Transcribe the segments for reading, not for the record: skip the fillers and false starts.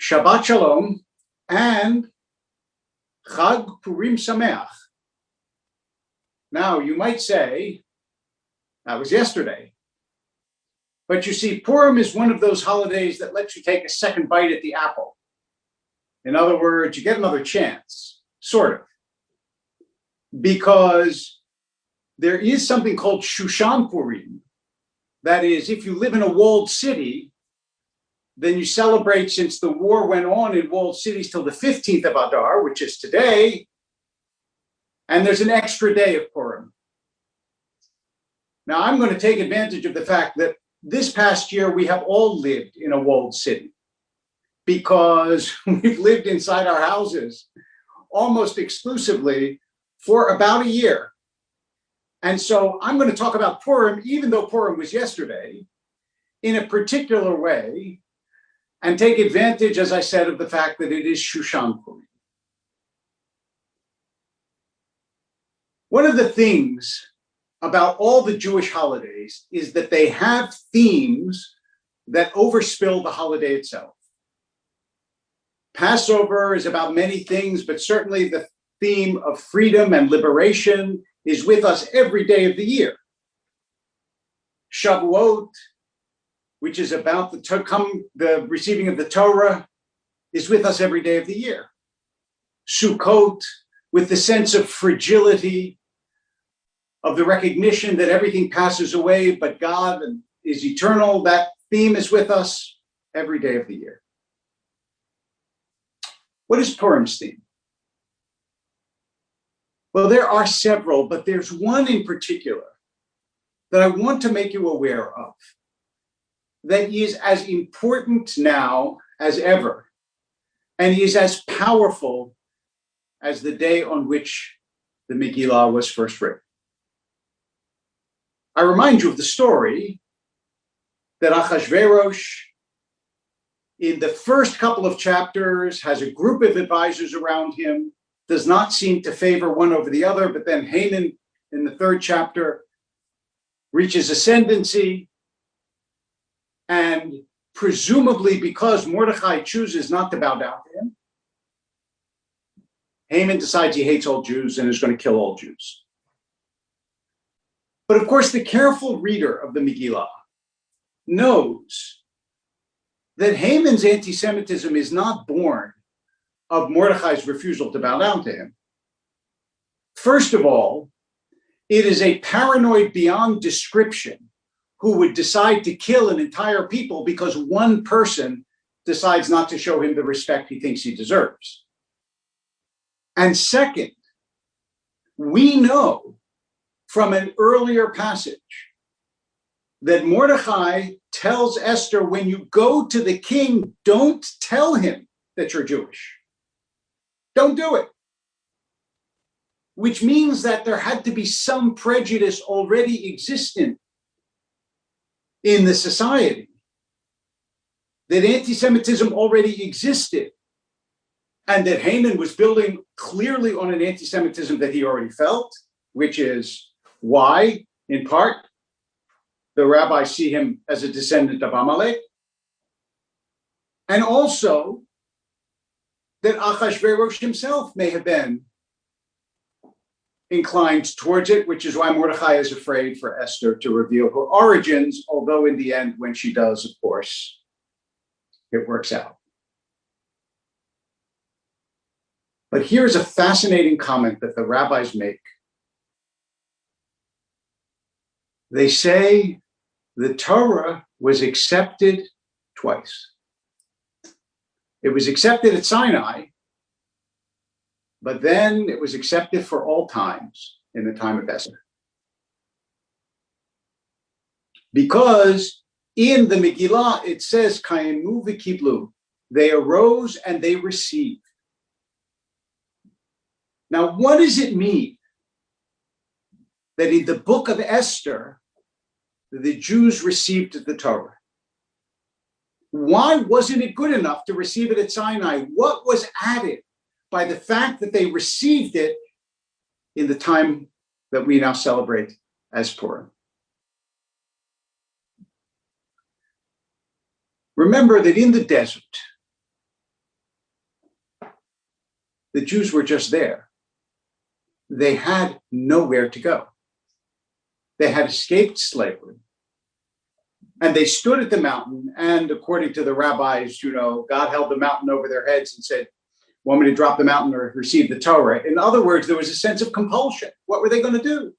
Shabbat Shalom, and Chag Purim Sameach. Now, you might say, that was yesterday. But you see, Purim is one of those holidays that lets you take a second bite at the apple. In other words, you get another chance, sort of. Because there is something called Shushan Purim. That is, if you live in a walled city, then you celebrate, since the war went on in walled cities till the 15th of Adar, which is today, and there's an extra day of Purim. Now, I'm going to take advantage of the fact that this past year we have all lived in a walled city, because we've lived inside our houses almost exclusively for about a year. And so I'm going to talk about Purim, even though Purim was yesterday, in a particular way, and take advantage, as I said, of the fact that it is Shushan Purim. One of the things about all the Jewish holidays is that they have themes that overspill the holiday itself. Passover is about many things, but certainly the theme of freedom and liberation is with us every day of the year. Shavuot, which is about the receiving of the Torah, is with us every day of the year. Sukkot, with the sense of fragility, of the recognition that everything passes away, but God is eternal. That theme is with us every day of the year. What is Purim's theme? Well, there are several, but there's one in particular that I want to make you aware of, that is as important now as ever, and is as powerful as the day on which the Megillah was first written. I remind you of the story that Achashverosh, in the first couple of chapters, has a group of advisors around him, does not seem to favor one over the other, but then Haman, in the third chapter, reaches ascendancy. And presumably because Mordechai chooses not to bow down to him, Haman decides he hates all Jews and is going to kill all Jews. But of course, the careful reader of the Megillah knows that Haman's anti-Semitism is not born of Mordechai's refusal to bow down to him. First of all, it is a paranoid beyond description who would decide to kill an entire people because one person decides not to show him the respect he thinks he deserves. And second, we know from an earlier passage that Mordechai tells Esther, when you go to the king, don't tell him that you're Jewish. Don't do it. Which means that there had to be some prejudice already existent in the society, that anti-Semitism already existed, and that Haman was building clearly on an anti-Semitism that he already felt, which is why, in part, the rabbis see him as a descendant of Amalek, and also that Achashverosh himself may have been inclined towards it, which is why Mordechai is afraid for Esther to reveal her origins, although in the end, when she does, of course, it works out. But here's a fascinating comment that the rabbis make. They say the Torah was accepted twice. It was accepted at Sinai, but then it was accepted for all times in the time of Esther. Because in the Megillah, it says, Kainu v'kiplu, they arose and they received. Now, what does it mean that in the book of Esther, the Jews received the Torah? Why wasn't it good enough to receive it at Sinai? What was added by the fact that they received it in the time that we now celebrate as Purim? Remember that in the desert, The Jews were just there. They had nowhere to go. They had escaped slavery. And they stood at the mountain, and according to the rabbis, you know, God held the mountain over their heads and said, want me to drop the mountain or receive the Torah? In other words, there was a sense of compulsion. What were they going to do?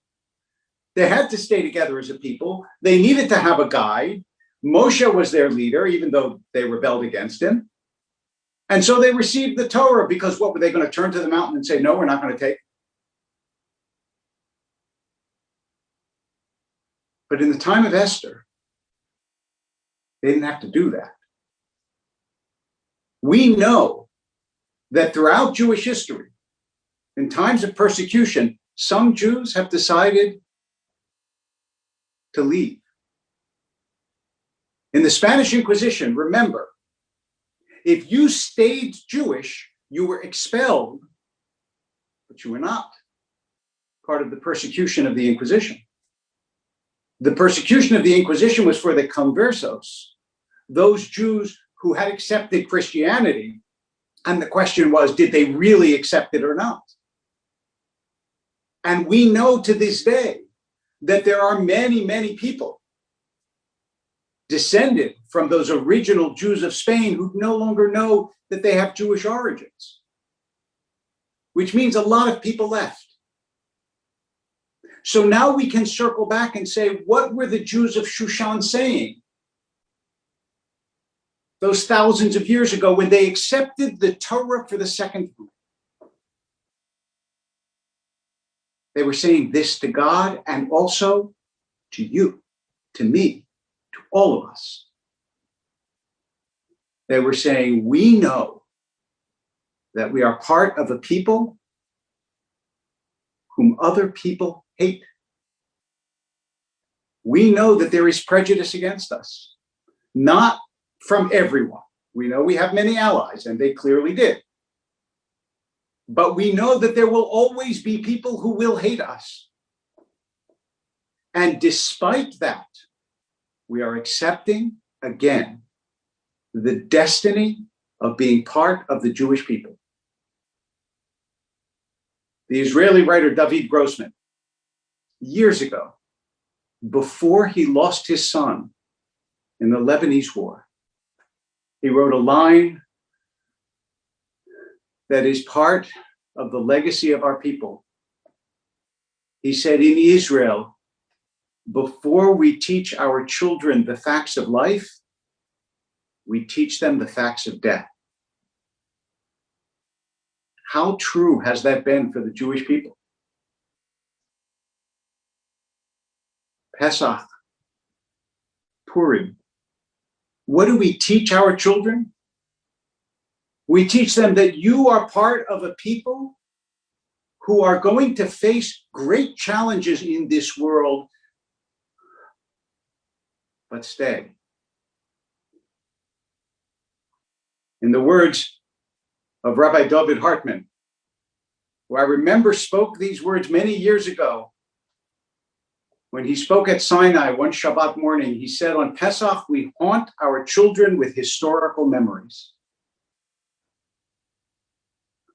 They had to stay together as a people. They needed to have a guide. Moshe was their leader, even though they rebelled against him. And so they received the Torah, because what were they going to turn to the mountain and say, no, we're not going to take it? But in the time of Esther, they didn't have to do that. We know that throughout Jewish history, in times of persecution, some Jews have decided to leave. In the Spanish Inquisition, remember, if you stayed Jewish, you were expelled, but you were not part of the persecution of the Inquisition. The persecution of the Inquisition was for the conversos, those Jews who had accepted Christianity, and the question was, did they really accept it or not? And we know to this day that there are many, many people descended from those original Jews of Spain who no longer know that they have Jewish origins, which means a lot of people left. So now we can circle back and say, what were the Jews of Shushan saying those thousands of years ago when they accepted the Torah for the second time? They were saying this to God and also to you, to me, to all of us. They were saying, we know that we are part of a people whom other people hate. We know that there is prejudice against us, not from everyone. We know we have many allies, and they clearly did. But we know that there will always be people who will hate us. And despite that, we are accepting, again, the destiny of being part of the Jewish people. The Israeli writer David Grossman, years ago, before he lost his son in the Lebanese War, he wrote a line that is part of the legacy of our people. He said, in Israel, before we teach our children the facts of life, we teach them the facts of death. How true has that been for the Jewish people? Pesach, Purim. What do we teach our children? We teach them that you are part of a people who are going to face great challenges in this world, but stay. In the words of Rabbi David Hartman, who I remember spoke these words many years ago, when he spoke at Sinai one Shabbat morning, he said, on Pesach, we haunt our children with historical memories.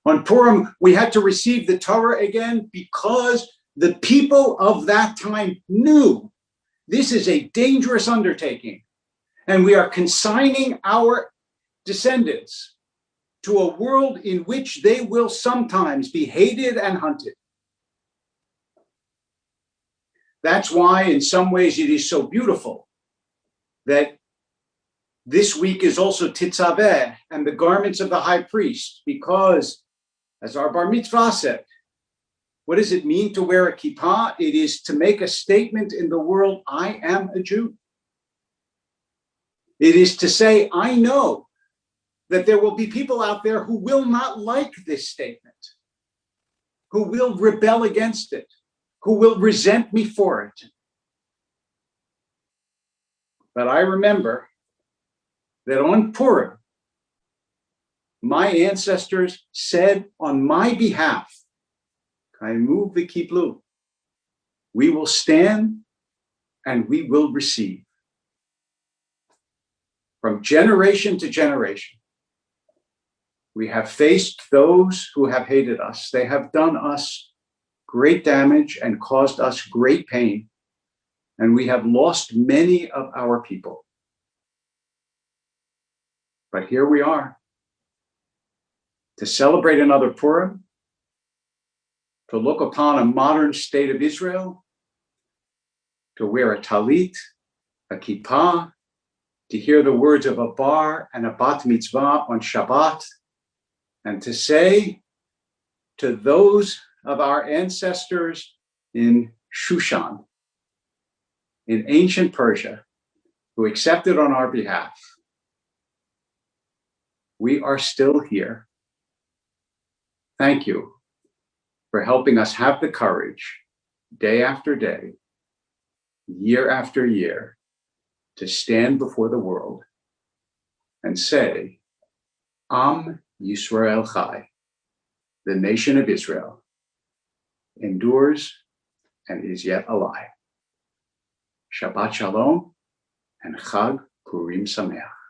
On Purim, we had to receive the Torah again because the people of that time knew this is a dangerous undertaking, and we are consigning our descendants to a world in which they will sometimes be hated and hunted. That's why, in some ways, it is so beautiful that this week is also Titzaveh and the garments of the high priest, because, as our bar mitzvah said, what does it mean to wear a kippah? It is to make a statement in the world, I am a Jew. It is to say, I know that there will be people out there who will not like this statement, who will rebel against it, who will resent me for it. But I remember that on Purim, my ancestors said on my behalf, Kainu v'kiplu, we will stand and we will receive. From generation to generation, We have faced those who have hated us. They have done us great damage and caused us great pain, and we have lost many of our people. But here we are to celebrate another Purim, to look upon a modern state of Israel, to wear a talit, a kippah, to hear the words of a bar and a bat mitzvah on Shabbat, and to say to those of our ancestors in Shushan, in ancient Persia, who accepted on our behalf, we are still here. Thank you for helping us have the courage, day after day, year after year, to stand before the world and say, Am Yisrael Chai, the nation of Israel, endures and is yet alive. Shabbat Shalom and Chag Purim Sameach.